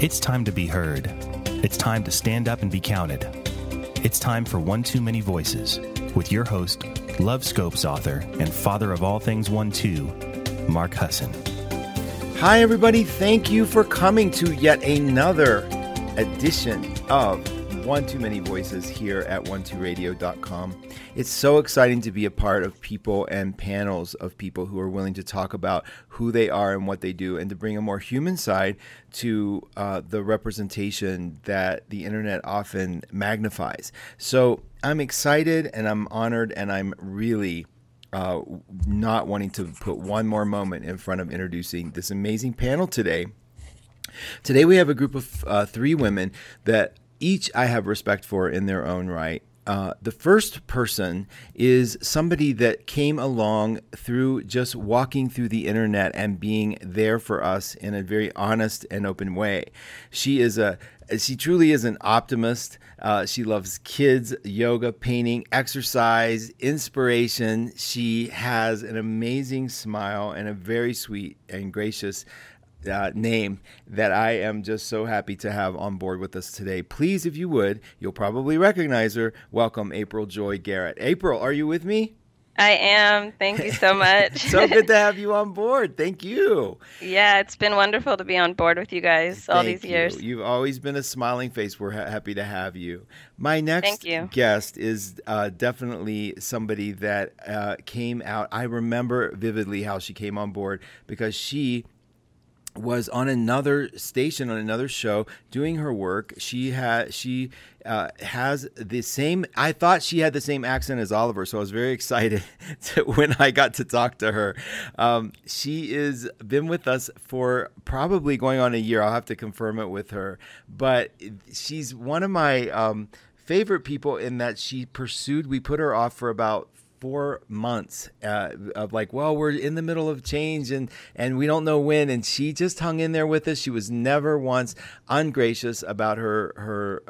It's time to be heard. It's time to stand up and be counted. It's time for One Too Many Voices with your host, Love Scopes author and father of all things 1-2, Mark Husson. Hi, everybody. Thank you for coming to yet another edition of One Too Many Voices here at OneTwoRadio.com. It's so exciting to be a part of people and panels of people who are willing to talk about who they are and what they do, and to bring a more human side to the representation that the internet often magnifies. So I'm excited and I'm honored, and I'm really not wanting to put one more moment in front of introducing this amazing panel today. Today we have a group of three women that each I have respect for in their own right. The first person is somebody that came along through just walking through the internet and being there for us in a very honest and open way. She truly is an optimist. She loves kids, yoga, painting, exercise, inspiration. She has an amazing smile and a very sweet and gracious name that I am just so happy to have on board with us today. Please, if you would, you'll probably recognize her. Welcome, April Joy Garrett. April, are you with me? I am. Thank you so much. So good to have you on board. Thank you. Yeah, it's been wonderful to be on board with you guys all these years. You've always been a smiling face. We're happy to have you. My next guest is definitely somebody that came out. I remember vividly how she came on board, because she was on another station, on another show, doing her work. She has the same. I thought she had the same accent as Oliver, so I was very excited when I got to talk to her. She has been with us for probably going on a year. I'll have to confirm it with her, but she's one of my favorite people in that she pursued. We put her off for about 4 months of like, well, we're in the middle of change and we don't know when. And she just hung in there with us. She was never once ungracious about her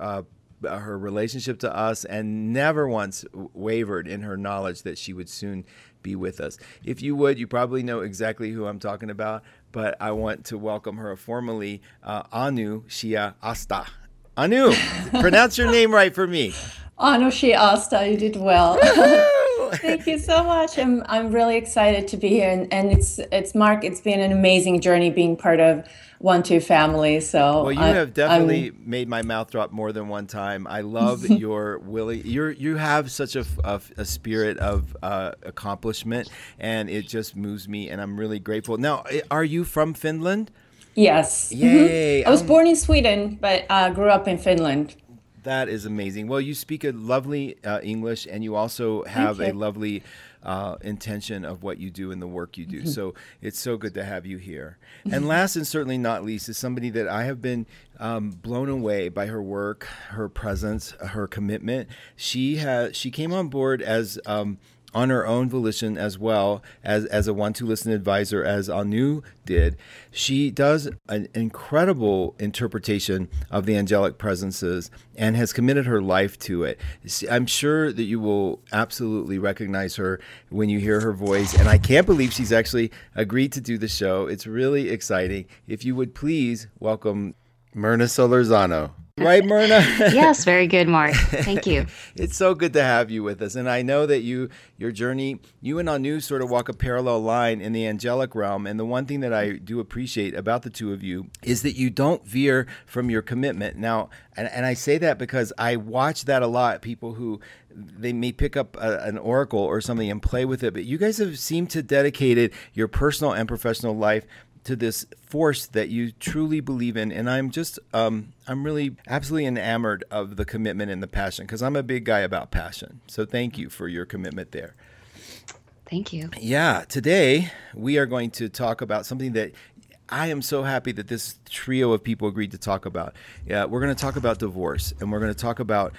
relationship to us, and never once wavered in her knowledge that she would soon be with us. If you would, you probably know exactly who I'm talking about, but I want to welcome her formally, Anoushka Asta. Anu, pronounce your name right for me. Anoushka Asta, you did well. Thank you so much. I'm really excited to be here, and it's Mark. It's been an amazing journey being part of 1-2 family. So well, you have definitely made my mouth drop more than one time. I love your willing. You have such a spirit of accomplishment, and it just moves me, and I'm really grateful. Now, are you from Finland? Yes. Yay! Mm-hmm. I was born in Sweden, but grew up in Finland. That is amazing. Well, you speak a lovely English, and you also have a lovely intention of what you do and the work you do. Mm-hmm. So it's so good to have you here. And last and certainly not least is somebody that I have been blown away by her work, her presence, her commitment. She came on board as on her own volition, as well as a One Too Listen advisor, as Anu did. She does an incredible interpretation of the angelic presences and has committed her life to it. I'm sure that you will absolutely recognize her when you hear her voice, and I can't believe she's actually agreed to do the show. It's really exciting. If you would please welcome Myrna Solorzano. Right, Myrna? Yes, very good, Mark. Thank you. It's so good to have you with us. And I know that your journey, you and Anu sort of walk a parallel line in the angelic realm. And the one thing that I do appreciate about the two of you is that you don't veer from your commitment. Now, and I say that because I watch that a lot, people who they may pick up an oracle or something and play with it. But you guys have seemed to dedicated your personal and professional life to this force that you truly believe in. And I'm just, I'm really absolutely enamored of the commitment and the passion, because I'm a big guy about passion. So thank you for your commitment there. Thank you. Yeah. Today we are going to talk about something that I am so happy that this trio of people agreed to talk about. Yeah, we're going to talk about divorce, and we're going to talk about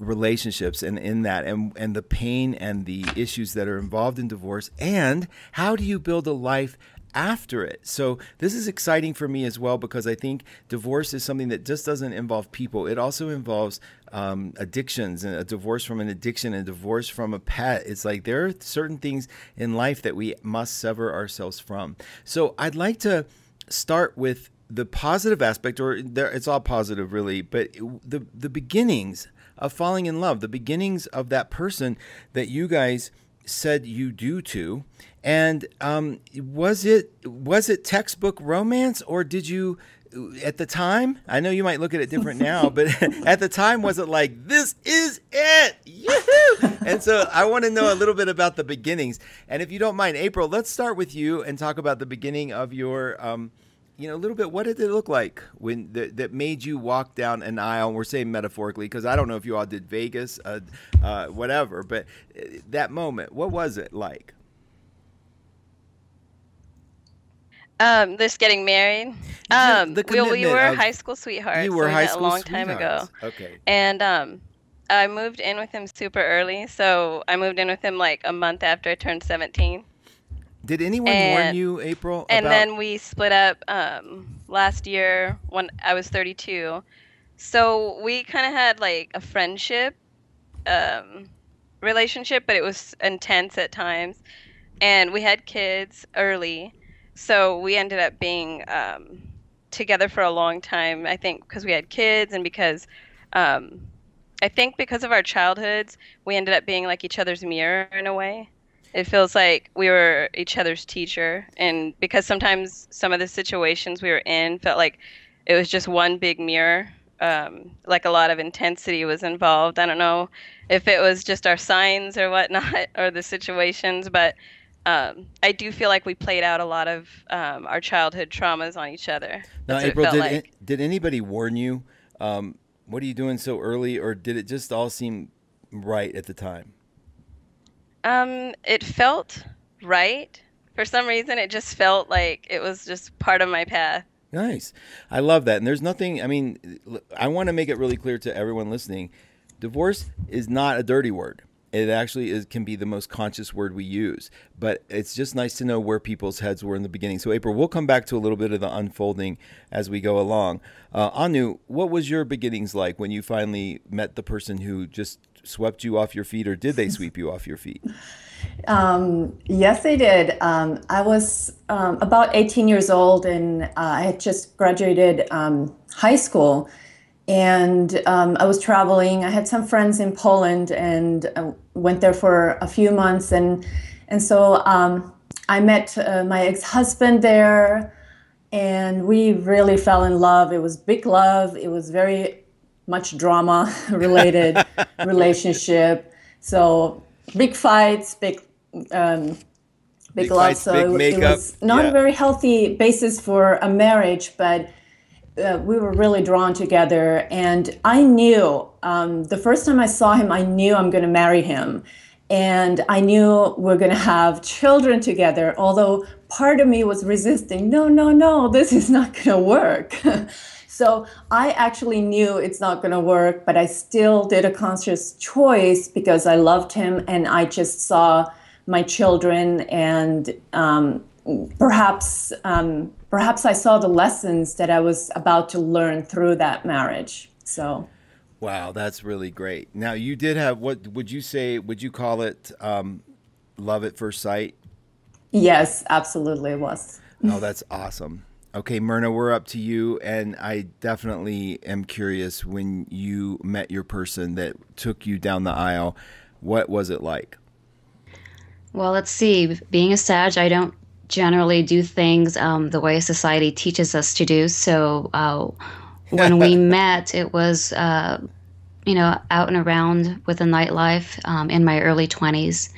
relationships, and in that, and the pain and the issues that are involved in divorce, and how do you build a life after it. So this is exciting for me as well, because I think divorce is something that just doesn't involve people. It also involves addictions, and a divorce from an addiction, and a divorce from a pet. It's like there are certain things in life that we must sever ourselves from. So I'd like to start with the positive aspect, or it's all positive really, but the beginnings of falling in love, the beginnings of that person that you guys said you do to, and was it textbook romance, or did you at the time? I know you might look at it different now, but at the time, was it like, this is it, yoo-hoo? And so I want to know a little bit about the beginnings, and if you don't mind, April, let's start with you and talk about the beginning of your a little bit, what did it look like when that made you walk down an aisle? And we're saying metaphorically, because I don't know if you all did Vegas, whatever, but that moment, what was it like? This getting married. We were high school sweethearts. You were high school sweethearts. A long time ago. Okay. And I moved in with him super early. So I moved in with him like a month after I turned 17. Did anyone warn you, April? And then we split up last year when I was 32. So we kind of had like a friendship relationship, but it was intense at times. And we had kids early. So we ended up being together for a long time, I think, because we had kids and because I think because of our childhoods, we ended up being like each other's mirror in a way. It feels like we were each other's teacher, and because sometimes some of the situations we were in felt like it was just one big mirror, like a lot of intensity was involved. I don't know if it was just our signs or whatnot or the situations, but I do feel like we played out a lot of our childhood traumas on each other. Now, April, did anybody warn you, what are you doing so early, or did it just all seem right at the time? It felt right. For some reason, it just felt like it was just part of my path. Nice. I love that. And there's nothing, I mean, I want to make it really clear to everyone listening. Divorce is not a dirty word. It actually can be the most conscious word we use, but it's just nice to know where people's heads were in the beginning. So April, we'll come back to a little bit of the unfolding as we go along. Anu, what was your beginnings like when you finally met the person who just swept you off your feet, or did they sweep you off your feet? Yes, they did. I was about 18 years old, and I had just graduated high school, and I was traveling. I had some friends in Poland, and I went there for a few months, and so I met my ex-husband there, and we really fell in love. It was big love. It was very much drama related relationship. So big fights, big love. Fights, so it was not a very healthy basis for a marriage, but we were really drawn together, and I knew the first time I saw him, I knew I'm going to marry him, and I knew we're going to have children together, although part of me was resisting, no, this is not going to work. So I actually knew it's not going to work, but I still did a conscious choice because I loved him, and I just saw my children, and perhaps I saw the lessons that I was about to learn through that marriage. So, wow, that's really great. Now, you did have, what would you say, would you call it love at first sight? Yes, absolutely it was. Oh, that's awesome. Okay, Myrna, we're up to you, and I definitely am curious, when you met your person that took you down the aisle, what was it like? Well, let's see. Being a Sag, I don't generally do things the way society teaches us to do. So when we met, it was, out and around with the nightlife in my early 20s.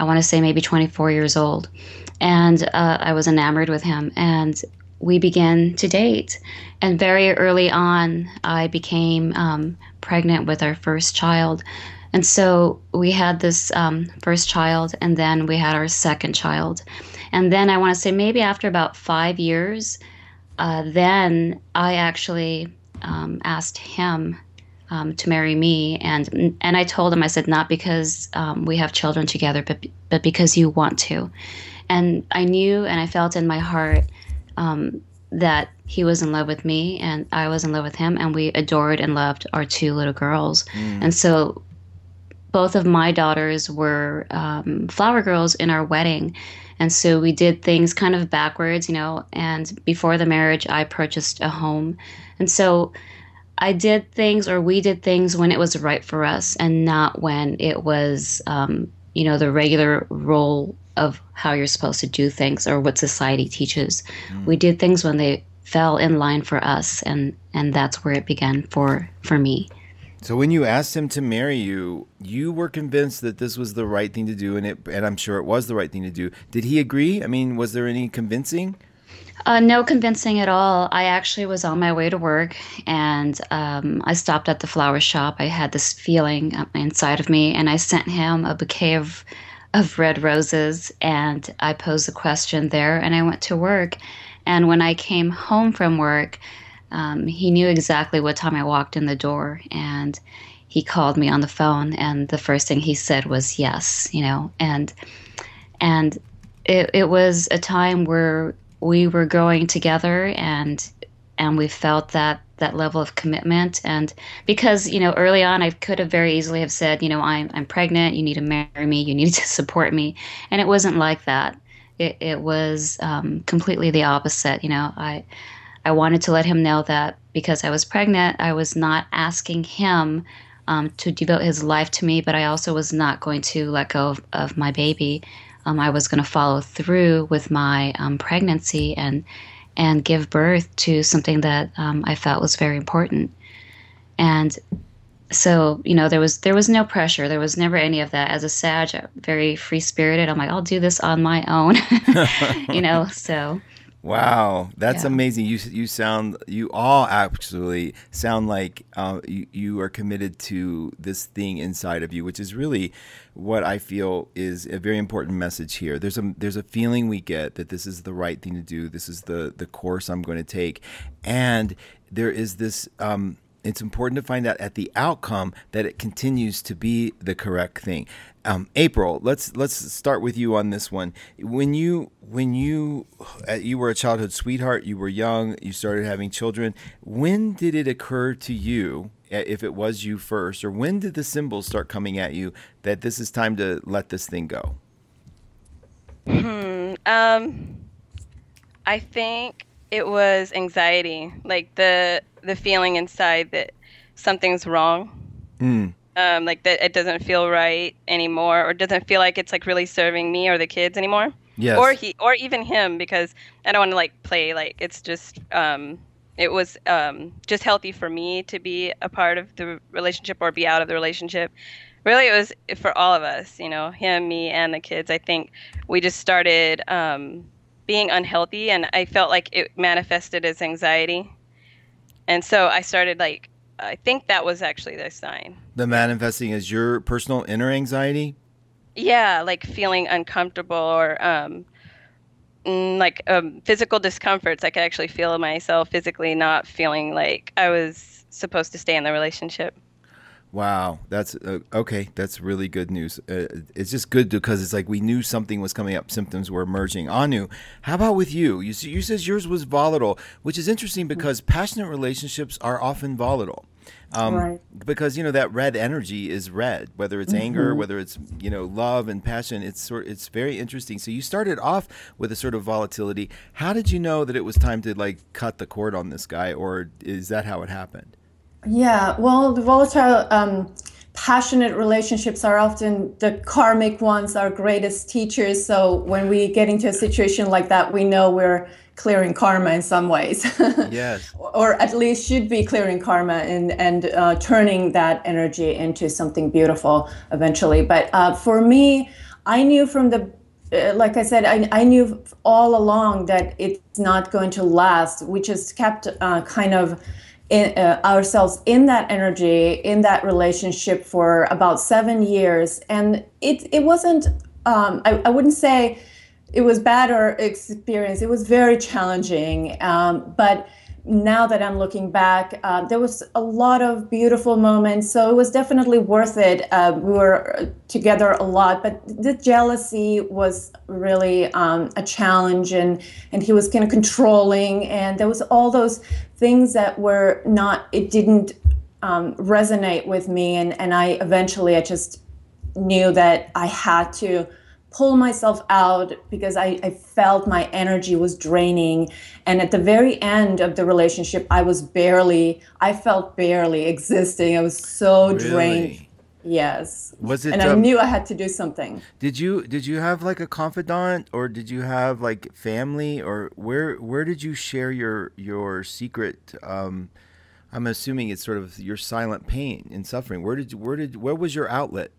I want to say maybe 24 years old. And I was enamored with him. And we began to date. And very early on, I became pregnant with our first child. And so we had this first child, and then we had our second child. And then I want to say maybe after about 5 years, then I actually asked him to marry me. And I told him, I said, not because we have children together, but because you want to. And I knew, and I felt in my heart that he was in love with me, and I was in love with him, and we adored and loved our two little girls. Mm. And so both of my daughters were flower girls in our wedding. And so we did things kind of backwards, you know, and before the marriage, I purchased a home. And so I did things, or we did things when it was right for us and not when it was, you know, the regular role of how you're supposed to do things or what society teaches. Mm. We did things when they fell in line for us, and that's where it began for me. So when you asked him to marry you, you were convinced that this was the right thing to do, and I'm sure it was the right thing to do. Did he agree? I mean, was there any convincing? No convincing at all. I actually was on my way to work, and I stopped at the flower shop. I had this feeling inside of me, and I sent him a bouquet of red roses, and I posed a question there, and I went to work. And when I came home from work, he knew exactly what time I walked in the door, and he called me on the phone, and the first thing he said was yes, you know, and it was a time where we were growing together, and we felt that level of commitment. And because, you know, early on, I could have very easily have said, you know, I'm pregnant, you need to marry me, you need to support me. And it wasn't like that. It was completely the opposite. You know, I wanted to let him know that because I was pregnant, I was not asking him to devote his life to me, but I also was not going to let go of my baby. I was going to follow through with my pregnancy and give birth to something that I felt was very important. And so, you know, there was no pressure. There was never any of that. As a Sag, I'm very free-spirited. I'm like, I'll do this on my own, you know, so... Wow, that's amazing. You all actually sound like you are committed to this thing inside of you, which is really what I feel is a very important message here. There's a feeling we get that this is the right thing to do. This is the course I'm going to take. And there is this, it's important to find out at the outcome that it continues to be the correct thing. April, let's start with you on this one. When you were a childhood sweetheart, you were young, you started having children. When did it occur to you, if it was you first, or when did the symbols start coming at you that this is time to let this thing go? I think it was anxiety, like the feeling inside that something's wrong. Mm. Like that it doesn't feel right anymore, or doesn't feel like it's like really serving me or the kids anymore. Yes. Or even him, because I don't want to like play, like it's just it was just healthy for me to be a part of the relationship or be out of the relationship. Really, it was for all of us, you know, him, me, and the kids. I think we just started being unhealthy, and I felt like it manifested as anxiety. And so I started like, I think that was actually the sign. The manifesting is your personal inner anxiety? Yeah, like feeling uncomfortable or physical discomforts. I could actually feel myself physically not feeling like I was supposed to stay in the relationship. Wow, that's okay. That's really good news. It's just good because it's like we knew something was coming up. Symptoms were emerging. Anu, how about with you? You says yours was volatile, which is interesting because passionate relationships are often volatile. Right. Because, you know, that red energy is red, whether it's anger, whether it's, you know, love and passion. It's very interesting. So you started off with a sort of volatility. How did you know that it was time to like cut the cord on this guy, or is that how it happened? Yeah, well, the volatile, passionate relationships are often the karmic ones, our greatest teachers. So when we get into a situation like that, we know we're clearing karma in some ways. Yes. Or at least should be clearing karma and turning that energy into something beautiful eventually. But for me, I knew from the like I said, I knew all along that it's not going to last. We just kept kind of ourselves in that energy, in that relationship for about 7 years. And it wasn't, I wouldn't say it was bad or experience. It was very challenging. But now that I'm looking back, there was a lot of beautiful moments. So it was definitely worth it. We were together a lot, but the jealousy was really a challenge, and he was kind of controlling, and there was all those things that were not, it didn't resonate with me. And I eventually, I just knew that I had to pull myself out because I felt my energy was draining. And at the very end of the relationship, I felt barely existing. I was so drained. Yes. Was it? And I knew I had to do something. Did you have like a confidant, or did you have like family, or where did you share your secret? I'm assuming it's sort of your silent pain and suffering. Where was your outlet?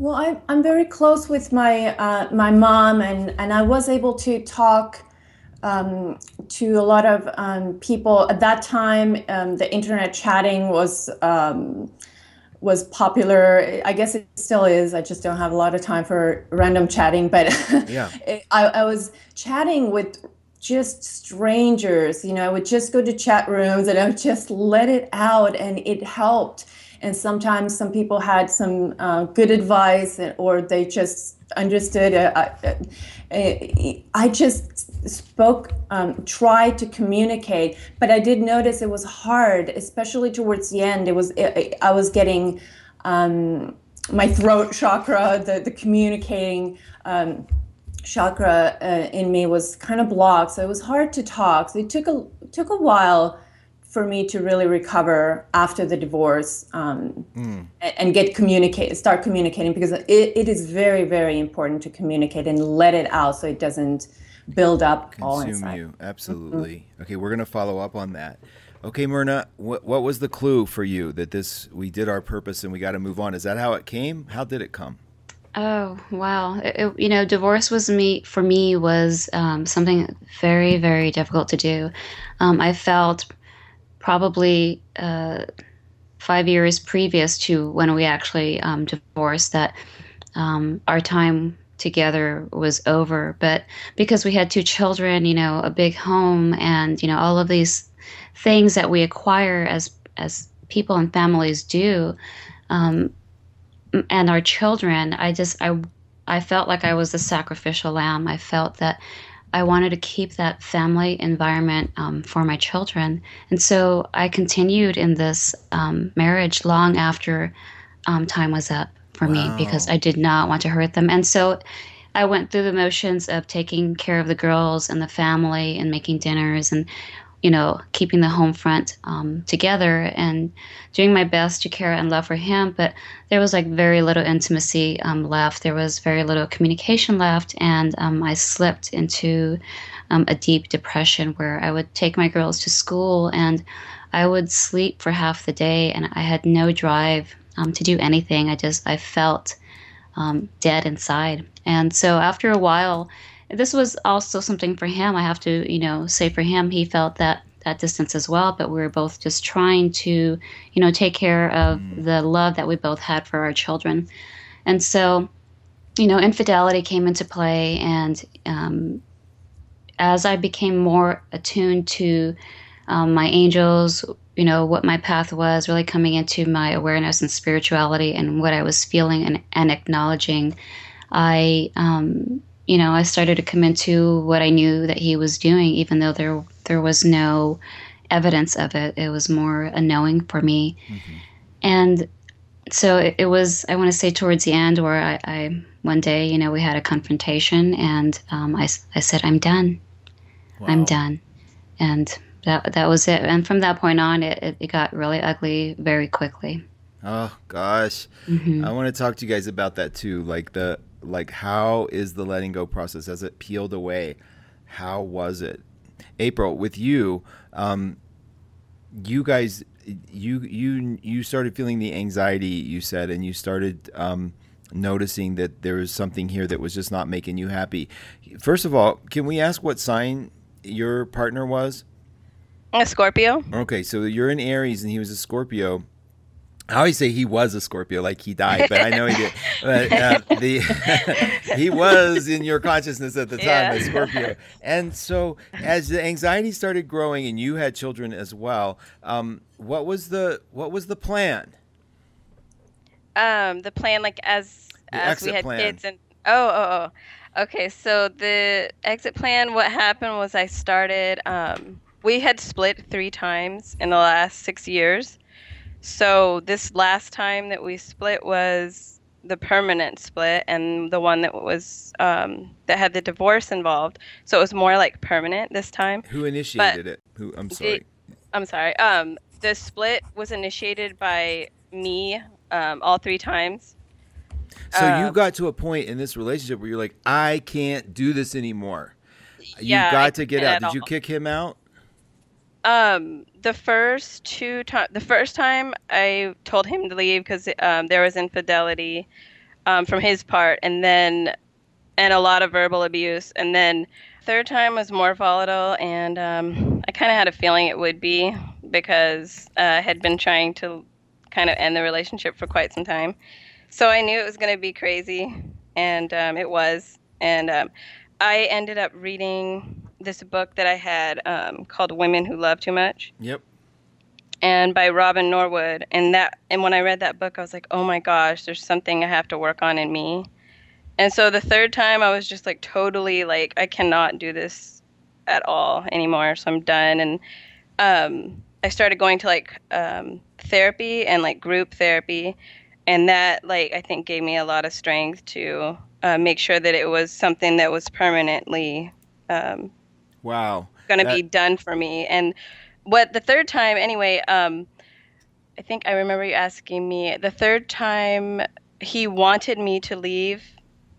Well, I'm very close with my my mom, and I was able to talk to a lot of people at that time. The internet chatting was popular. I guess it still is. I just don't have a lot of time for random chatting, but yeah. I was chatting with just strangers. You know, I would just go to chat rooms and I would just let it out, and it helped. And sometimes some people had some good advice, or they just understood. I just spoke, tried to communicate, but I did notice it was hard, especially towards the end. I was getting my throat chakra, the communicating chakra in me was kind of blocked, so it was hard to talk. So it took a while for me to really recover after the divorce and start communicating, because it is very, very important to communicate and let it out so it doesn't build up all inside. Consume you, absolutely. Mm-hmm. Okay, we're going to follow up on that. Okay, Myrna, what was the clue for you that we did our purpose and we got to move on? Is that how it came? How did it come? Oh, wow. Divorce was something very, very difficult to do. I felt probably 5 years previous to when we actually divorced that our time together was over. But because we had two children, a big home, and, all of these things that we acquire as people and families do, and our children, I felt like I was the sacrificial lamb. I felt that I wanted to keep that family environment for my children. And so I continued in this marriage long after time was up for me, because I did not want to hurt them. And so I went through the motions of taking care of the girls and the family and making dinners and, keeping the home front together and doing my best to care and love for him. But there was very little intimacy left. There was very little communication left. And I slipped into a deep depression where I would take my girls to school and I would sleep for half the day. And I had no drive to do anything. I felt dead inside. And so after a while, this was also something for him. I have to, say for him, he felt that distance as well. But we were both just trying to, take care of the love that we both had for our children. And so, infidelity came into play. And as I became more attuned to my angels, what my path was, really coming into my awareness and spirituality and what I was feeling and acknowledging, I started to come into what I knew that he was doing, even though there was no evidence of it. It was more a knowing for me. Mm-hmm. And so it was, I want to say, towards the end where I one day, we had a confrontation and I said, I'm done. Wow. I'm done. And that was it. And from that point on, it got really ugly very quickly. Oh, gosh. Mm-hmm. I want to talk to you guys about that, too. How is the letting go process as it peeled away? How was it? April, with you, you guys, you started feeling the anxiety, you said, and you started noticing that there was something here that was just not making you happy. First of all, can we ask what sign your partner was? A Scorpio. Okay, so you're in Aries and he was a Scorpio. I always say he was a Scorpio, like he died, but I know he did. But, he was in your consciousness at the time, a Scorpio. And so as the anxiety started growing and you had children as well, what was the plan? The plan, as we had kids and okay. So the exit plan, what happened was I started, we had split 3 times in the last 6 years. So this last time that we split was the permanent split and the one that was that had the divorce involved. So it was more like permanent this time. Who initiated it? Who? I'm sorry. The split was initiated by me all three times. So you got to a point in this relationship where you're like, I can't do this anymore. Yeah, you got to get out. Did you kick him out? The first time I told him to leave because there was infidelity from his part, and a lot of verbal abuse. And then third time was more volatile, and I kind of had a feeling it would be because I had been trying to kind of end the relationship for quite some time. So I knew it was going to be crazy, and it was. And I ended up reading this book that I had called Women Who Love Too Much. Yep. And by Robin Norwood. And when I read that book, I was like, oh my gosh, there's something I have to work on in me. And so the third time I was just like totally like, I cannot do this at all anymore. So I'm done. And I started going to like therapy and like group therapy. And that, like, I think gave me a lot of strength to make sure that it was something that was permanently going to be done for me. And what the third time, anyway, I think I remember you asking me, the third time he wanted me to leave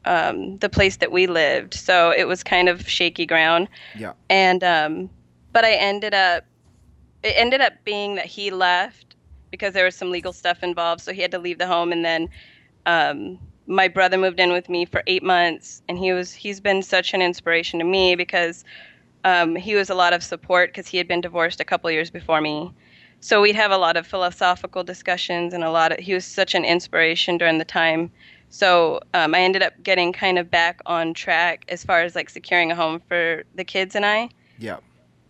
the place that we lived. So it was kind of shaky ground. Yeah. And but it ended up being that he left, because there was some legal stuff involved, so he had to leave the home. And then my brother moved in with me for 8 months, and he's been such an inspiration to me because he was a lot of support because he had been divorced a couple years before me. So we'd have a lot of philosophical discussions and he was such an inspiration during the time. So I ended up getting kind of back on track as far as like securing a home for the kids and I. Yeah.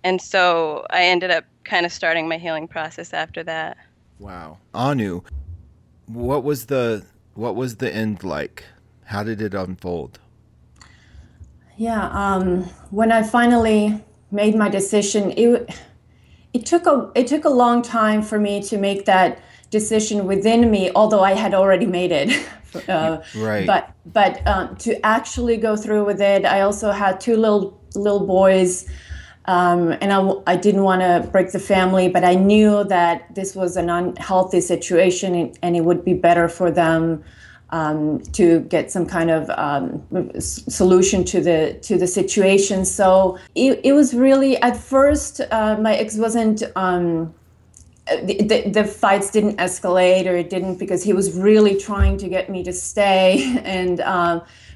And so I ended up kind of starting my healing process after that. Wow. Anu, what was the end like? How did it unfold? Yeah, when I finally made my decision, it took a long time for me to make that decision within me, although I had already made it. Right. But to actually go through with it, I also had two little boys. And I didn't want to break the family, but I knew that this was an unhealthy situation and it would be better for them to get some kind of solution to the situation. So it was really, at first, my ex wasn't, the fights didn't escalate because he was really trying to get me to stay and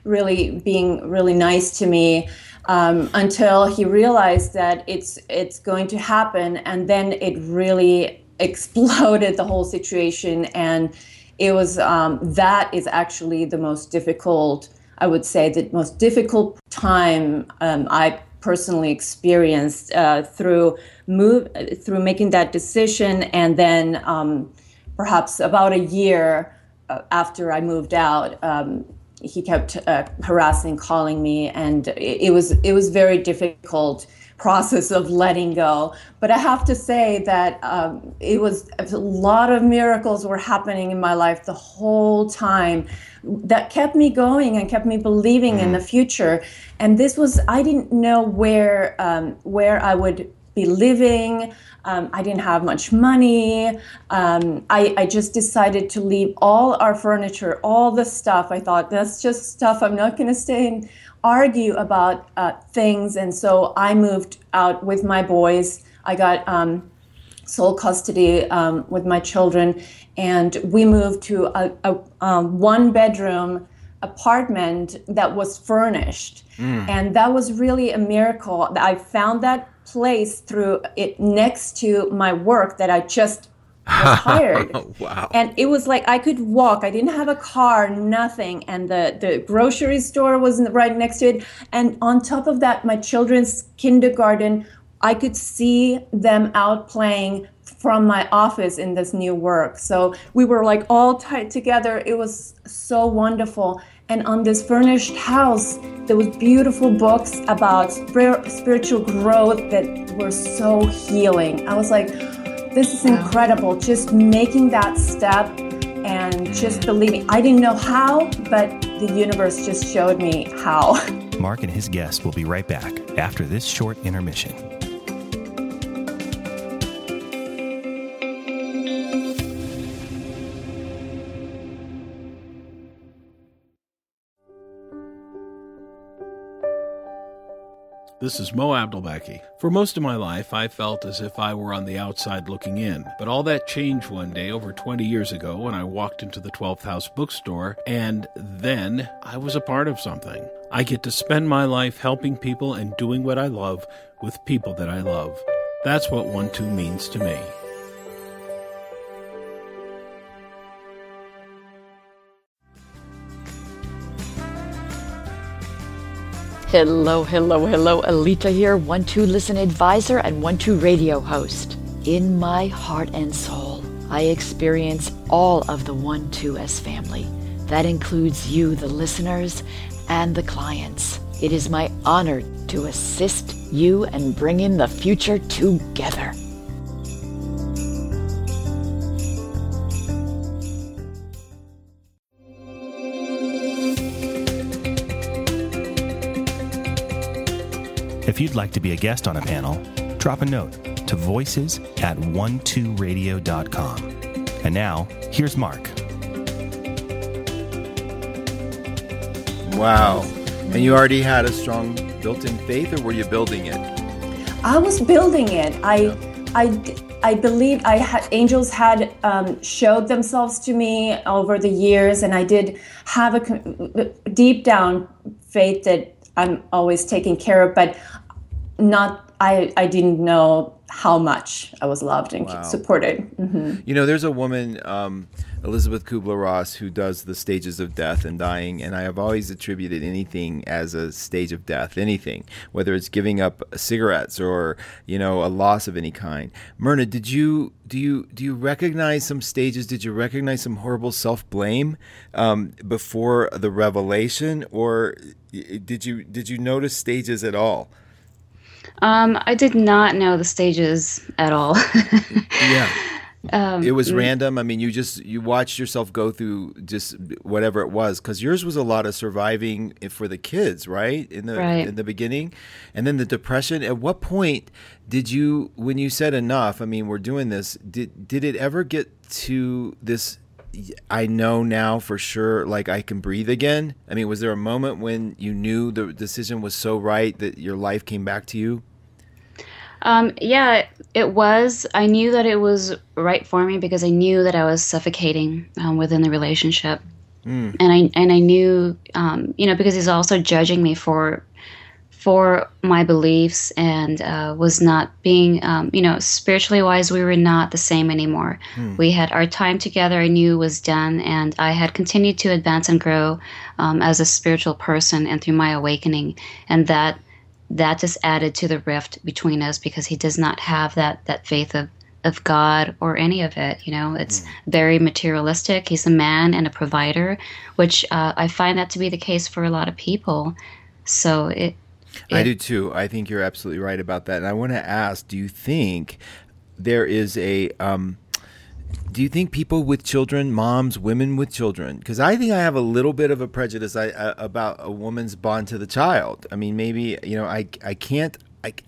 really being really nice to me. Until he realized that it's going to happen, and then it really exploded the whole situation, and it was that is actually the most difficult, I would say, the most difficult time I personally experienced through making that decision, and then perhaps about a year after I moved out. He kept harassing, calling me, and it was very difficult process of letting go. But I have to say that it was a lot of miracles were happening in my life the whole time that kept me going and kept me believing in the future. And this was, I didn't know where I would be living. I didn't have much money. I just decided to leave all our furniture, all the stuff. I thought, that's just stuff. I'm not going to stay and argue about things. And so I moved out with my boys. I got sole custody with my children. And we moved to a one-bedroom apartment that was furnished. And that was really a miracle. I found that place through it next to my work that I just was hired. Wow. And it was like I could walk. I didn't have a car, nothing. And the grocery store was right next to it. And on top of that, my children's kindergarten, I could see them out playing from my office in this new work. So we were like all tied together. It was so wonderful. And on this furnished house, there was beautiful books about spiritual growth that were so healing. I was like, this is incredible. Just making that step And just believe me, I didn't know how, but the universe just showed me how. Mark and his guest will be right back after this short intermission. This is Mo Abdelbaki. For most of my life, I felt as if I were on the outside looking in. But all that changed one day over 20 years ago when I walked into the 12th House bookstore, and then I was a part of something. I get to spend my life helping people and doing what I love with people that I love. That's what One Two means to me. Hello, Alita here, 1-2 Listen Advisor and 1-2 Radio host. In my heart and soul, I experience all of the 1-2 as family. That includes you, the listeners, and the clients. It is my honor to assist you and bring in the future together. If you'd like to be a guest on a panel, drop a note to voices at OneTwoRadio.com. And now, here's Mark. Wow. And you already had a strong built-in faith, or were you building it? I was building it. I believed I had angels had showed themselves to me over the years, and I did have a deep down faith that I'm always taken care of, but I didn't know how much I was loved and supported. Mm-hmm. You know, there's a woman, Elizabeth Kubler-Ross, who does the stages of death and dying, and I have always attributed anything as a stage of death, anything, whether it's giving up cigarettes or, you know, a loss of any kind. Myrna, do you recognize some stages? Did you recognize some horrible self-blame before the revelation, or did you notice stages at all? I did not know the stages at all. Yeah. It was random. I mean, you watched yourself go through just whatever it was, because yours was a lot of surviving for the kids, right? In the beginning. And then the depression. At what point did you, when you said enough, I mean, we're doing this, did it ever get to this, I know now for sure, like I can breathe again? I mean, was there a moment when you knew the decision was so right that your life came back to you? Yeah, it was. I knew that it was right for me because I knew that I was suffocating within the relationship. Mm. And I knew, because he's also judging me for my beliefs, and was not being, spiritually wise, we were not the same anymore. Mm. We had our time together, I knew was done, and I had continued to advance and grow as a spiritual person and through my awakening. And that just added to the rift between us, because he does not have that faith of God or any of it. You know, it's very materialistic. He's a man and a provider, which I find that to be the case for a lot of people. So I do too. I think you're absolutely right about that. And I want to ask, do you think there is a do you think people with children, moms, women with children, because I think I have a little bit of a prejudice about a woman's bond to the child. I mean, maybe, you know, I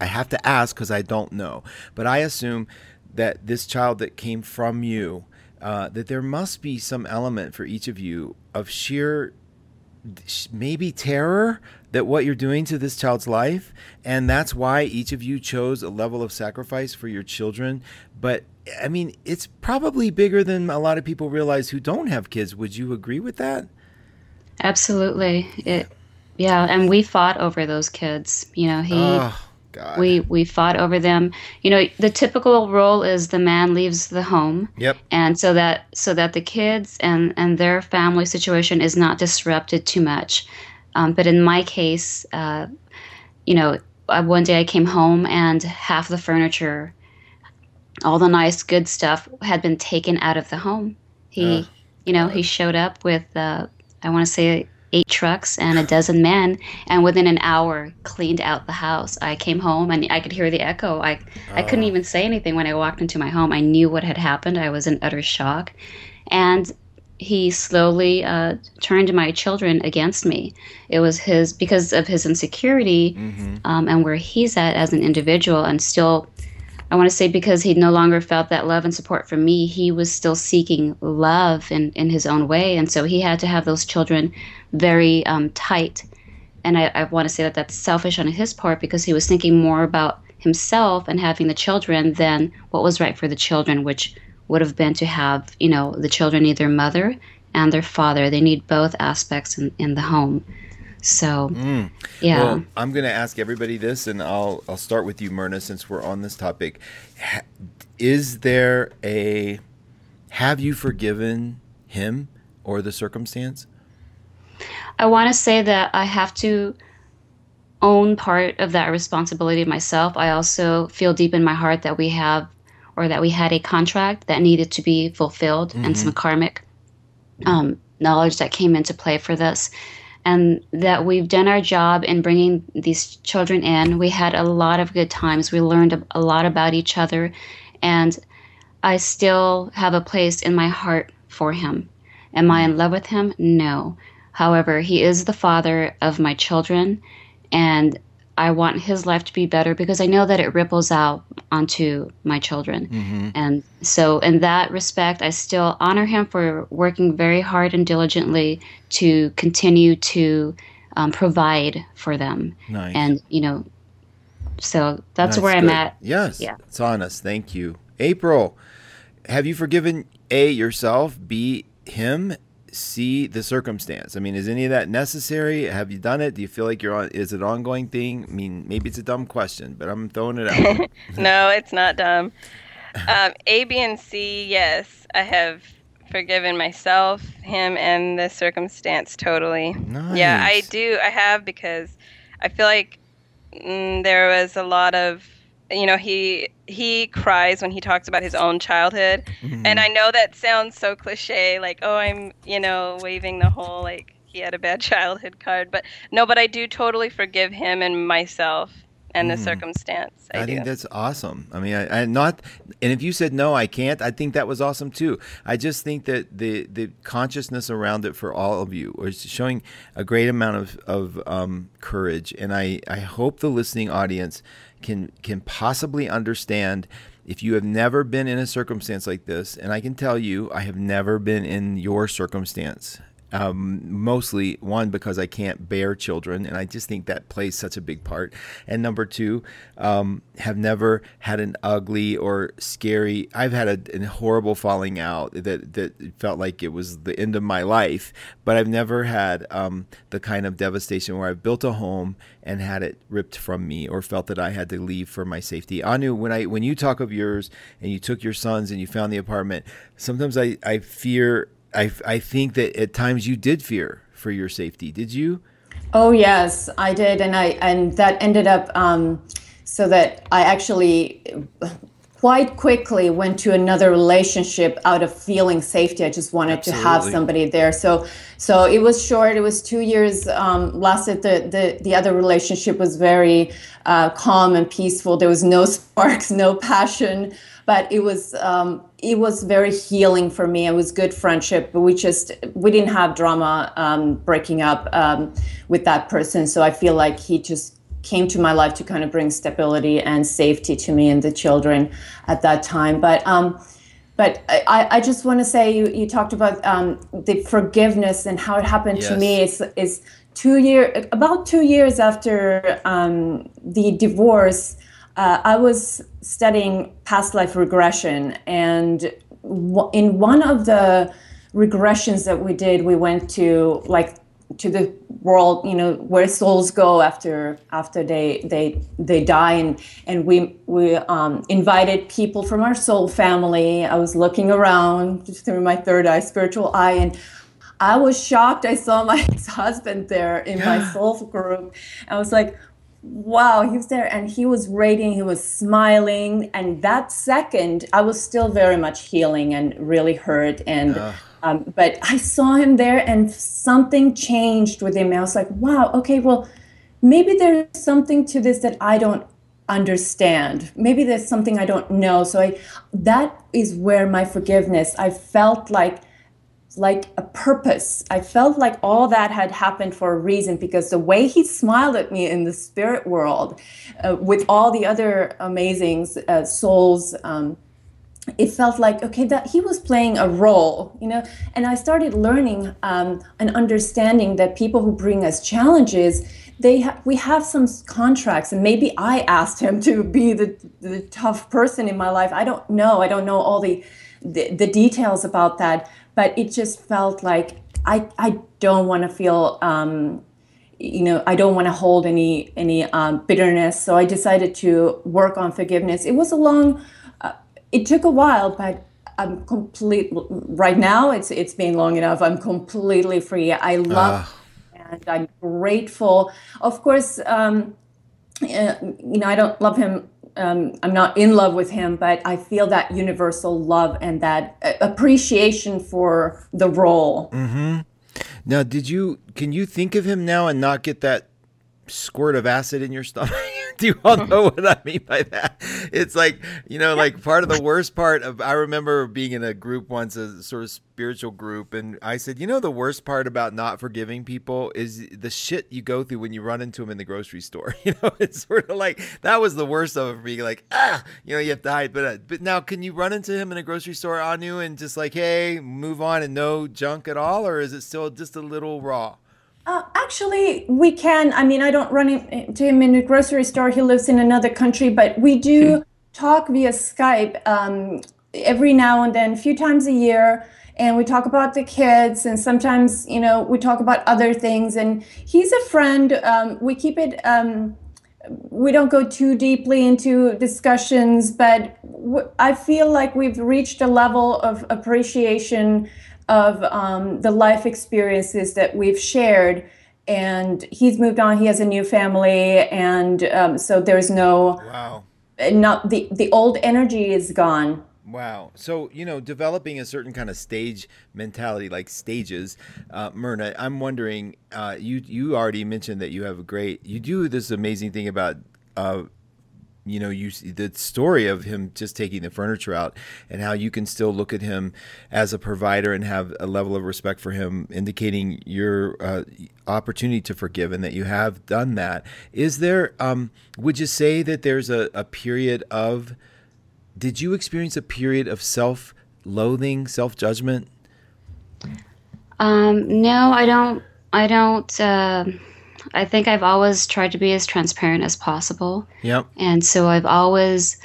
have to ask because I don't know. But I assume that this child that came from you, that there must be some element for each of you of sheer maybe terror that what you're doing to this child's life, and that's why each of you chose a level of sacrifice for your children. But I mean, it's probably bigger than a lot of people realize who don't have kids. Would you agree with that? Absolutely. And we fought over those kids. You know, God. We fought over them. You know, the typical role is the man leaves the home. Yep. And so that the kids and their family situation is not disrupted too much. But in my case, one day I came home and half the furniture, all the nice good stuff, had been taken out of the home. He showed up with I want to say 8 trucks and a dozen men, and within an hour cleaned out the house. I came home and I could hear the echo. I couldn't even say anything when I walked into my home. I knew what had happened. I was in utter shock. And he slowly turned my children against me. It was his, because of his insecurity, and where he's at as an individual, and still, I want to say, because he no longer felt that love and support from me, he was still seeking love in his own way. And so he had to have those children very tight. And I want to say that that's selfish on his part, because he was thinking more about himself and having the children than what was right for the children, which would have been to have, you know, the children need their mother and their father. They need both aspects in the home. So, yeah. Well, I'm going to ask everybody this, and I'll start with you, Myrna, since we're on this topic. Have you forgiven him or the circumstance? I want to say that I have to own part of that responsibility myself. I also feel deep in my heart that we have, or that we had, a contract that needed to be fulfilled, and some karmic knowledge that came into play for this. And that we've done our job in bringing these children in. We had a lot of good times. We learned a lot about each other. And I still have a place in my heart for him. Am I in love with him? No. However, he is the father of my children. And I want his life to be better, because I know that it ripples out onto my children. And so in that respect, I still honor him for working very hard and diligently to continue to provide for them. Nice. And, you know, so that's where I'm at. Yes. Yeah. It's honest. Thank you. April, have you forgiven A, yourself, B, him, see the circumstance? I mean, is any of that necessary? Have you done it? Do you feel like you're on? Is it an ongoing thing? I mean, maybe it's a dumb question, but I'm throwing it out. No, it's not dumb. A, B, and C, yes. I have forgiven myself, him, and the circumstance totally. Nice. Yeah, I do. I have, because I feel like there was a lot of, you know, he cries when he talks about his own childhood. And I know that sounds so cliche, like, oh, I'm, you know, waving the whole, like, he had a bad childhood card. But no, but I do totally forgive him and myself and the circumstance. I think that's awesome. I mean, I not, and if you said, no, I can't, I think that was awesome too. I just think that the consciousness around it for all of you is showing a great amount of courage. And I hope the listening audience can possibly understand, if you have never been in a circumstance like this, and I can tell you, I have never been in your circumstance. Mostly, one, because I can't bear children, and I just think that plays such a big part. And number two, have never had an ugly or scary. I've had a horrible falling out that felt like it was the end of my life, but I've never had the kind of devastation where I've built a home and had it ripped from me, or felt that I had to leave for my safety. Anu, when you talk of yours, and you took your sons and you found the apartment, sometimes I fear. I think that at times you did fear for your safety. Did you? Oh yes, I did, and that ended up so that I actually quite quickly went to another relationship out of feeling safety. I just wanted to have somebody there. So it was short. It was 2 years lasted. The other relationship was very calm and peaceful. There was no sparks, no passion. But it was very healing for me. It was good friendship, but we didn't have drama breaking up with that person. So I feel like he just came to my life to kind of bring stability and safety to me and the children at that time. But I just want to say you talked about the forgiveness and how it happened to me. It's about 2 years after the divorce. I was studying past life regression, and in one of the regressions that we did, we went to the world, you know, where souls go after they die, and we invited people from our soul family. I was looking around through my third eye, spiritual eye, and I was shocked. I saw my ex-husband there in my soul group. I was like, wow, he was there, and he was radiating, he was smiling, and that second, I was still very much healing and really hurt, and but I saw him there, and something changed with him. I was like, wow, okay, well, maybe there's something to this that I don't understand. Maybe there's something I don't know. So that is where my forgiveness, I felt like like a purpose. I felt like all that had happened for a reason, because the way he smiled at me in the spirit world with all the other amazing souls, it felt like, okay, that he was playing a role, you know. And I started learning and understanding that people who bring us challenges, we have some contracts, and maybe I asked him to be the tough person in my life. I don't know all the details about that, but it just felt like I don't want to feel, I don't want to hold any bitterness. So I decided to work on forgiveness. It was a long, it took a while, but I'm right now it's been long enough. I'm completely free. I love and I'm grateful. Of course, I don't love him. I'm not in love with him, but I feel that universal love and that appreciation for the role. Mm-hmm. Now, can you think of him now and not get that squirt of acid in your stomach? Do you all know what I mean by that? It's like, like part of the worst part of, I remember being in a group once, a sort of spiritual group. And I said, the worst part about not forgiving people is the shit you go through when you run into them in the grocery store. It's sort of like, that was the worst of it for me. Like, you have to hide. But now, can you run into him in a grocery store, Anu, and just like, hey, move on and no junk at all? Or is it still just a little raw? Actually, we can. I mean, I don't run into him in a grocery store. He lives in another country, but we do talk via Skype every now and then, a few times a year. And we talk about the kids, and sometimes, we talk about other things. And he's a friend. We keep it, we don't go too deeply into discussions, but I feel like we've reached a level of appreciation of the life experiences that we've shared. And he's moved on, he has a new family, and so there's no, wow, not the old energy is gone. Wow. So, developing a certain kind of stage mentality, like stages, Myrna, I'm wondering, you already mentioned that you have you do this amazing thing about, you see the story of him just taking the furniture out, and how you can still look at him as a provider and have a level of respect for him, indicating your opportunity to forgive, and that you have done that. Is there, would you say that there's a period of, did you experience a period of self-loathing, self-judgment? No, I don't, I think I've always tried to be as transparent as possible. Yep. And so I've always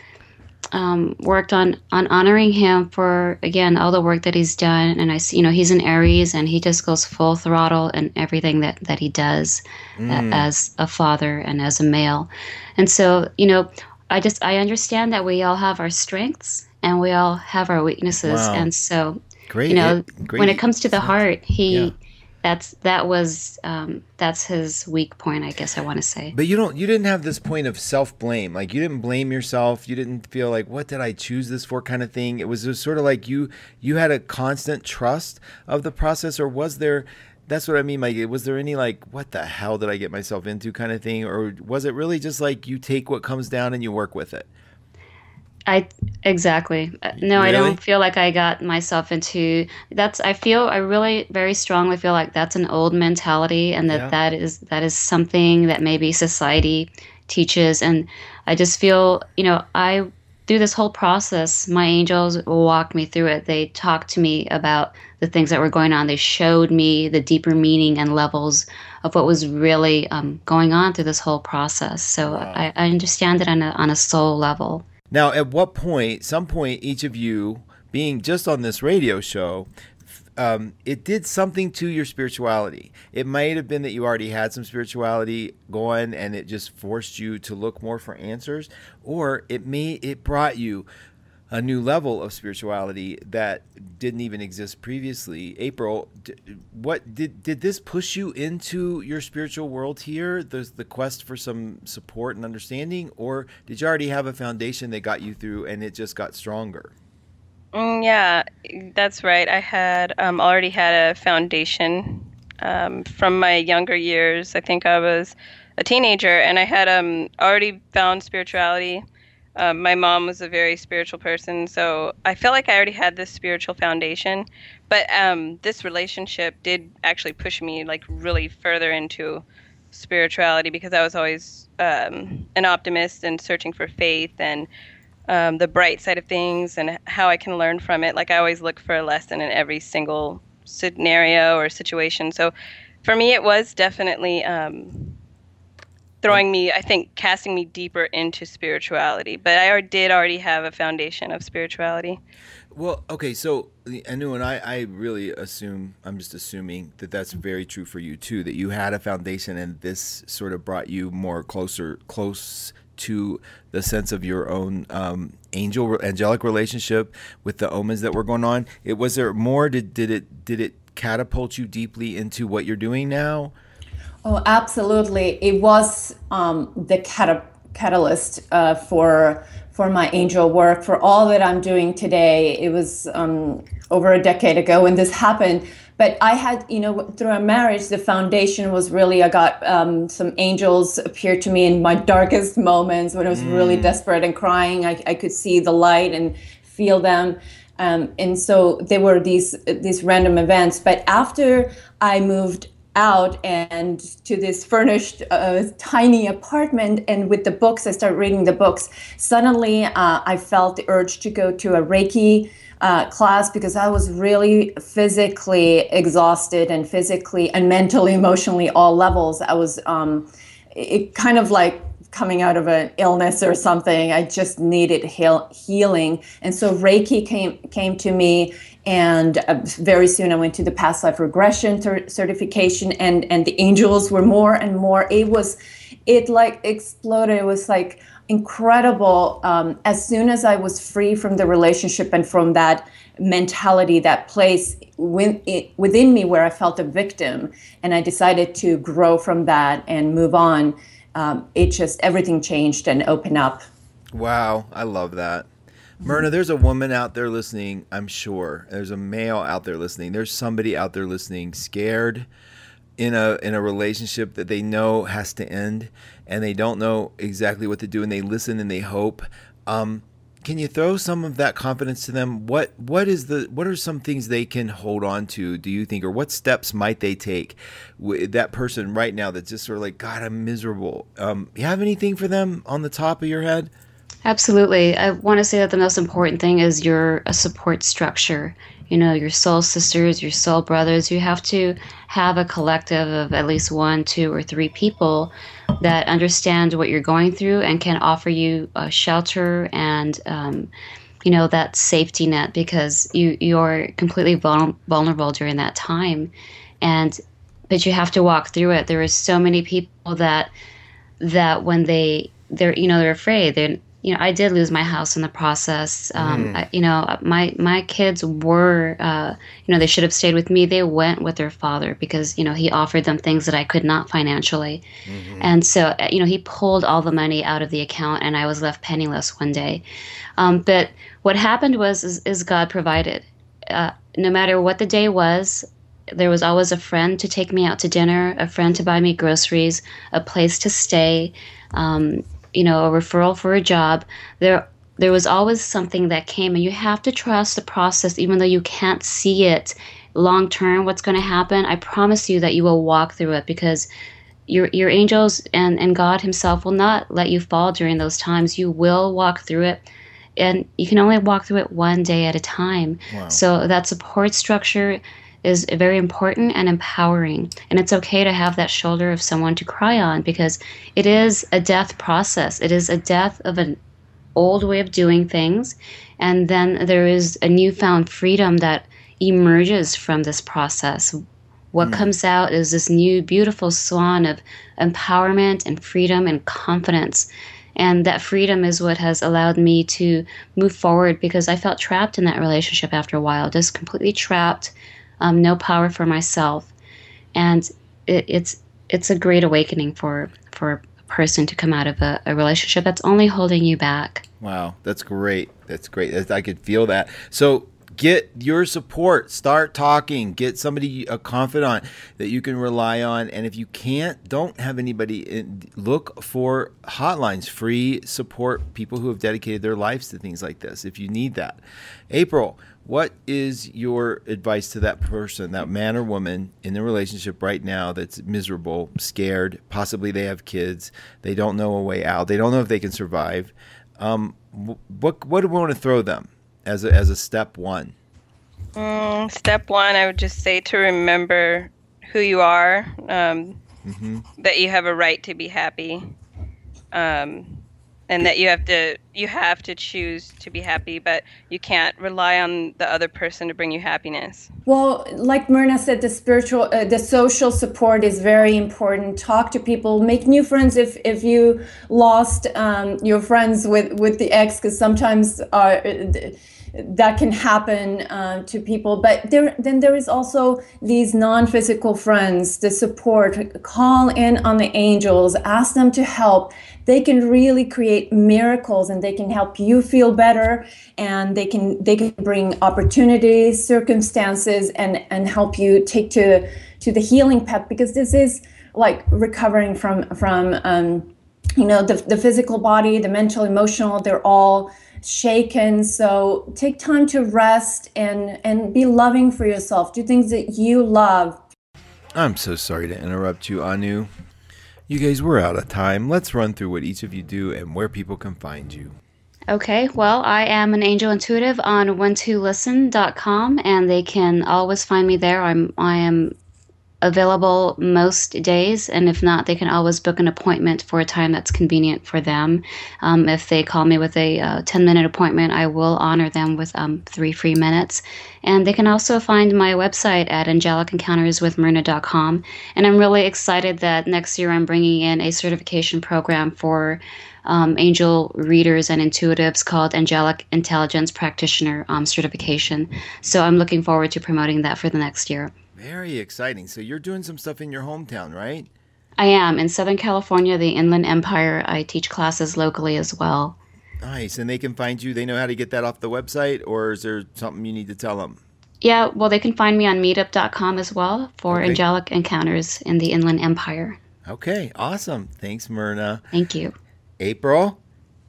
worked on honoring him for, again, all the work that he's done. And I see, he's an Aries, and he just goes full throttle in everything that he does as a father and as a male. And so, I understand that we all have our strengths and we all have our weaknesses. Wow. And so, great, when it comes to the heart, he... Yeah. That's his weak point, I guess I want to say. But you didn't have this point of self-blame. Like, you didn't blame yourself. You didn't feel like, what did I choose this for, kind of thing. It was just sort of like you had a constant trust of the process, or was there, that's what I mean, like, was there any like, what the hell did I get myself into kind of thing? Or was it really just like you take what comes down and you work with it? Exactly. No, really? I don't feel like I got myself into that's. I really very strongly feel like that's an old mentality, and that is something that maybe society teaches. And I just feel, I through this whole process, my angels walked me through it. They talked to me about the things that were going on. They showed me the deeper meaning and levels of what was really going on through this whole process. So wow. I understand it on a soul level. Now, at what point, each of you being just on this radio show, it did something to your spirituality. It might have been that you already had some spirituality going, and it just forced you to look more for answers, or it brought you a new level of spirituality that didn't even exist previously. April, what did this push you into your spiritual world here? There's the quest for some support and understanding, or did you already have a foundation that got you through and it just got stronger? Yeah, that's right. I had already had a foundation from my younger years. I think I was a teenager, and I had already found spirituality. My mom was a very spiritual person, so I felt like I already had this spiritual foundation. But this relationship did actually push me like really further into spirituality, because I was always an optimist and searching for faith and the bright side of things and how I can learn from it. Like I always look for a lesson in every single scenario or situation. So for me, it was definitely casting me deeper into spirituality. But I did already have a foundation of spirituality. Well, okay, so Anu and I really assume, I'm just assuming that that's very true for you too, that you had a foundation and this sort of brought you more close to the sense of your own angelic relationship with the omens that were going on. Was there more? Did it catapult you deeply into what you're doing now? Oh, absolutely. It was the catalyst for my angel work, for all that I'm doing today. It was over a decade ago when this happened. But I had, through our marriage, the foundation was really, I got some angels appeared to me in my darkest moments when I was really desperate and crying. I could see the light and feel them. And so there were these random events. But after I moved out and to this furnished tiny apartment, and with the books, I started reading the books. Suddenly, I felt the urge to go to a Reiki class, because I was really physically exhausted and physically and mentally, emotionally, all levels. I was it kind of like coming out of an illness or something. I just needed healing. And so Reiki came to me, and very soon I went to the past life regression certification, and the angels were more and more. It like exploded. It was like incredible. As soon as I was free from the relationship and from that mentality, that place within me where I felt a victim, and I decided to grow from that and move on, it just, everything changed and opened up. Wow, I love that. Myrna, there's a woman out there listening, I'm sure. There's a male out there listening. There's somebody out there listening, scared in a relationship that they know has to end, and they don't know exactly what to do, and they listen and they hope. Can you throw some of that confidence to them? What are some things they can hold on to, do you think, or what steps might they take with that person right now that's just sort of like, God, I'm miserable? You have anything for them on the top of your head? Absolutely. I want to say that the most important thing is you're a support structure. Your soul sisters, your soul brothers. You have to have a collective of at least 1, 2, or 3 people that understand what you're going through and can offer you a shelter and, that safety net, because you're completely vulnerable during that time. But you have to walk through it. There are so many people that when they're afraid. I did lose my house in the process. My kids were, they should have stayed with me. They went with their father because, he offered them things that I could not financially. Mm-hmm. And so, he pulled all the money out of the account, and I was left penniless one day. But what happened was, is God provided. No matter what the day was, there was always a friend to take me out to dinner, a friend to buy me groceries, a place to stay, a referral for a job. There was always something that came, and you have to trust the process, even though you can't see it long term what's going to happen. I promise you that you will walk through it, because your angels and God himself will not let you fall during those times. You will walk through it, and you can only walk through it one day at a time. Wow. So that support structure is very important and empowering. And it's okay to have that shoulder of someone to cry on, because it is a death process. It is a death of an old way of doing things. And then there is a newfound freedom that emerges from this process. What comes out is this new, beautiful swan of empowerment and freedom and confidence. And that freedom is what has allowed me to move forward, because I felt trapped in that relationship after a while, just completely trapped. No power for myself, and it's a great awakening for a person to come out of a relationship that's only holding you back. Wow, that's great. I could feel that. So Get your support. Start talking. Get somebody, a confidant that you can rely on. And if you can't, don't have anybody in, look for hotlines, free support, people who have dedicated their lives to things like this if you need that. April, what is your advice to that person, that man or woman in the relationship right now that's miserable, scared, possibly they have kids, they don't know a way out, they don't know if they can survive? What do we want to throw them? As a step one? Step one, I would just say to remember who you are, that you have a right to be happy, and that you have to choose to be happy, but you can't rely on the other person to bring you happiness. Well, like Myrna said, the social support is very important. Talk to people, make new friends. If you lost your friends with the ex, because sometimes that can happen to people. But then there is also these non-physical friends, the support. Call in on the angels, ask them to help. They can really create miracles, and they can help you feel better, and they can bring opportunities, circumstances, and help you take to the healing path, because this is like recovering from the physical body, the mental, emotional, they're all shaken. So take time to rest and be loving for yourself. Do things that you love. I'm so sorry to interrupt you, Anu. You guys, we're out of time. Let's run through what each of you do and where people can find you. Okay, well, I am an angel intuitive on whentolisten.com, and they can always find me there. I am available most days, and if not, they can always book an appointment for a time that's convenient for them. If they call me with a 10-minute appointment, I will honor them with 3 free minutes. And they can also find my website at angelic encounters with Myrna.com. And I'm really excited that next year I'm bringing in a certification program for angel readers and intuitives called Angelic Intelligence Practitioner certification. So I'm looking forward to promoting that for the next year. Very exciting. So you're doing some stuff in your hometown, right? I am. In Southern California, the Inland Empire, I teach classes locally as well. Nice. And they can find you. They know how to get that off the website, or is there something you need to tell them? Yeah, well, they can find me on meetup.com as well for Angelic Encounters in the Inland Empire. Okay. Awesome. Thanks, Myrna. Thank you. April,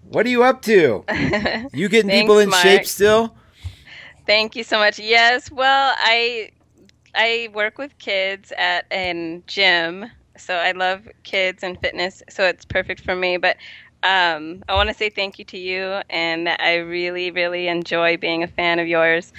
what are you up to? You getting people in shape still? Thank you so much. Yes. Well, I work with kids at a gym, so I love kids and fitness, so it's perfect for me. But I want to say thank you to you, and I really, really enjoy being a fan of yours.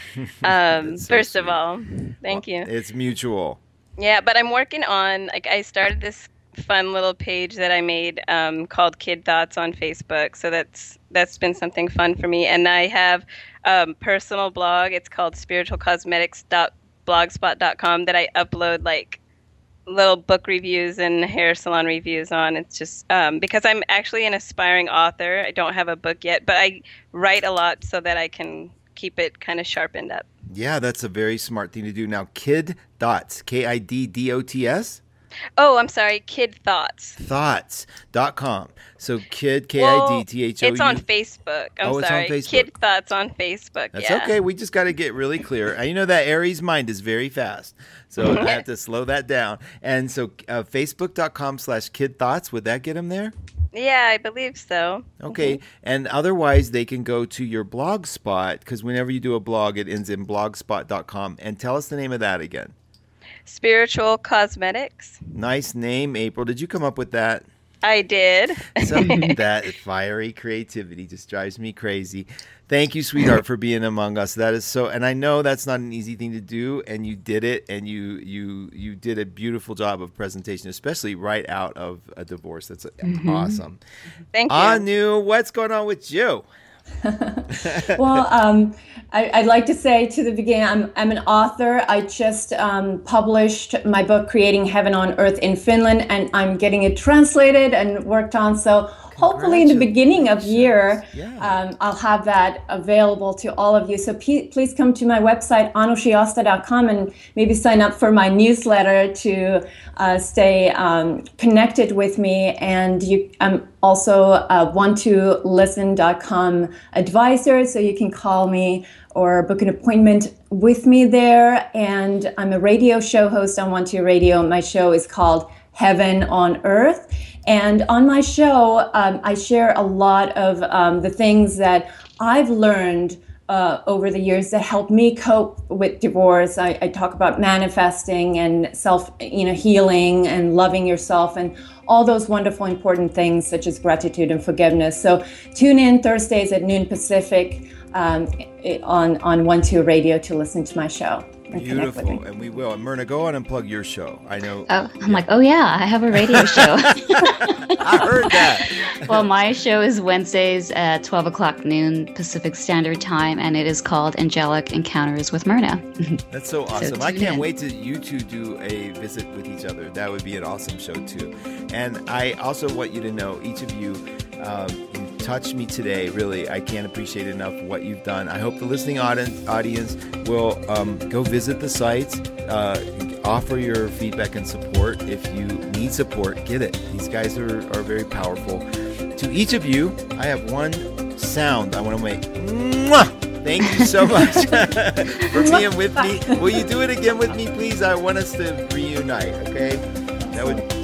First of all, thank you. It's mutual. Yeah, but I'm working on, like, I started this fun little page that I made called Kid Thoughts on Facebook, so that's been something fun for me. And I have a personal blog. It's called spiritualcosmetics.blogspot.com that I upload like little book reviews and hair salon reviews on. It's just because I'm actually an aspiring author. I don't have a book yet, but I write a lot so that I can keep it kind of sharpened up. Yeah, that's a very smart thing to do. Now, Kid Thoughts, KIDDOTS? Oh, I'm sorry, Kid Thoughts. Thoughts.com. So Kid, KIDTHOU. It's on Facebook. It's on Facebook. Kid Thoughts on Facebook. That's okay. We just got to get really clear. You know that Aries mind is very fast, so I have to slow that down. And so Facebook.com/Kid Thoughts. Would that get them there? Yeah, I believe so. Okay. Mm-hmm. And otherwise, they can go to your blog spot, because whenever you do a blog, it ends in blogspot.com. And tell us the name of that again. Spiritual Cosmetics. Nice name, April. Did you come up with that? I did. That fiery creativity just drives me crazy. Thank you, sweetheart, for being among us. That is so, and I know that's not an easy thing to do, and you did it, and you did a beautiful job of presentation, especially right out of a divorce. That's awesome. Thank you. Anu, what's going on with you? Well, I'd like to say to the beginning, I'm an author. I just published my book, Creating Heaven on Earth in Finland, and I'm getting it translated and worked on. So hopefully in the beginning of year, I'll have that available to all of you. So please come to my website, anushiasta.com, and maybe sign up for my newsletter to stay connected with me. And I'm also a OneTwoRadio.com advisor, so you can call me or book an appointment with me there. And I'm a radio show host on One Two Radio. My show is called Heaven on Earth. And on my show, I share a lot of the things that I've learned over the years that helped me cope with divorce. I talk about manifesting and healing and loving yourself and all those wonderful, important things such as gratitude and forgiveness. So tune in Thursdays at noon Pacific on One Two Radio to listen to my show. Beautiful, and we will. And Myrna, go on and plug your show. I know. I have a radio show. I heard that. Well, my show is Wednesdays at 12 o'clock noon Pacific Standard Time, and it is called Angelic Encounters with Myrna. That's so awesome. I can't wait to you two do a visit with each other. That would be an awesome show, too. And I also want you to know, each of you, touched me today. Really, I can't appreciate enough what you've done. I hope the listening audience will go visit the sites, offer your feedback and support. If you need support, get it. These guys are very powerful. To each of you, I have one sound I want to make. Mwah! Thank you so much for being with me. Will you do it again with me, please? I want us to reunite, okay? That would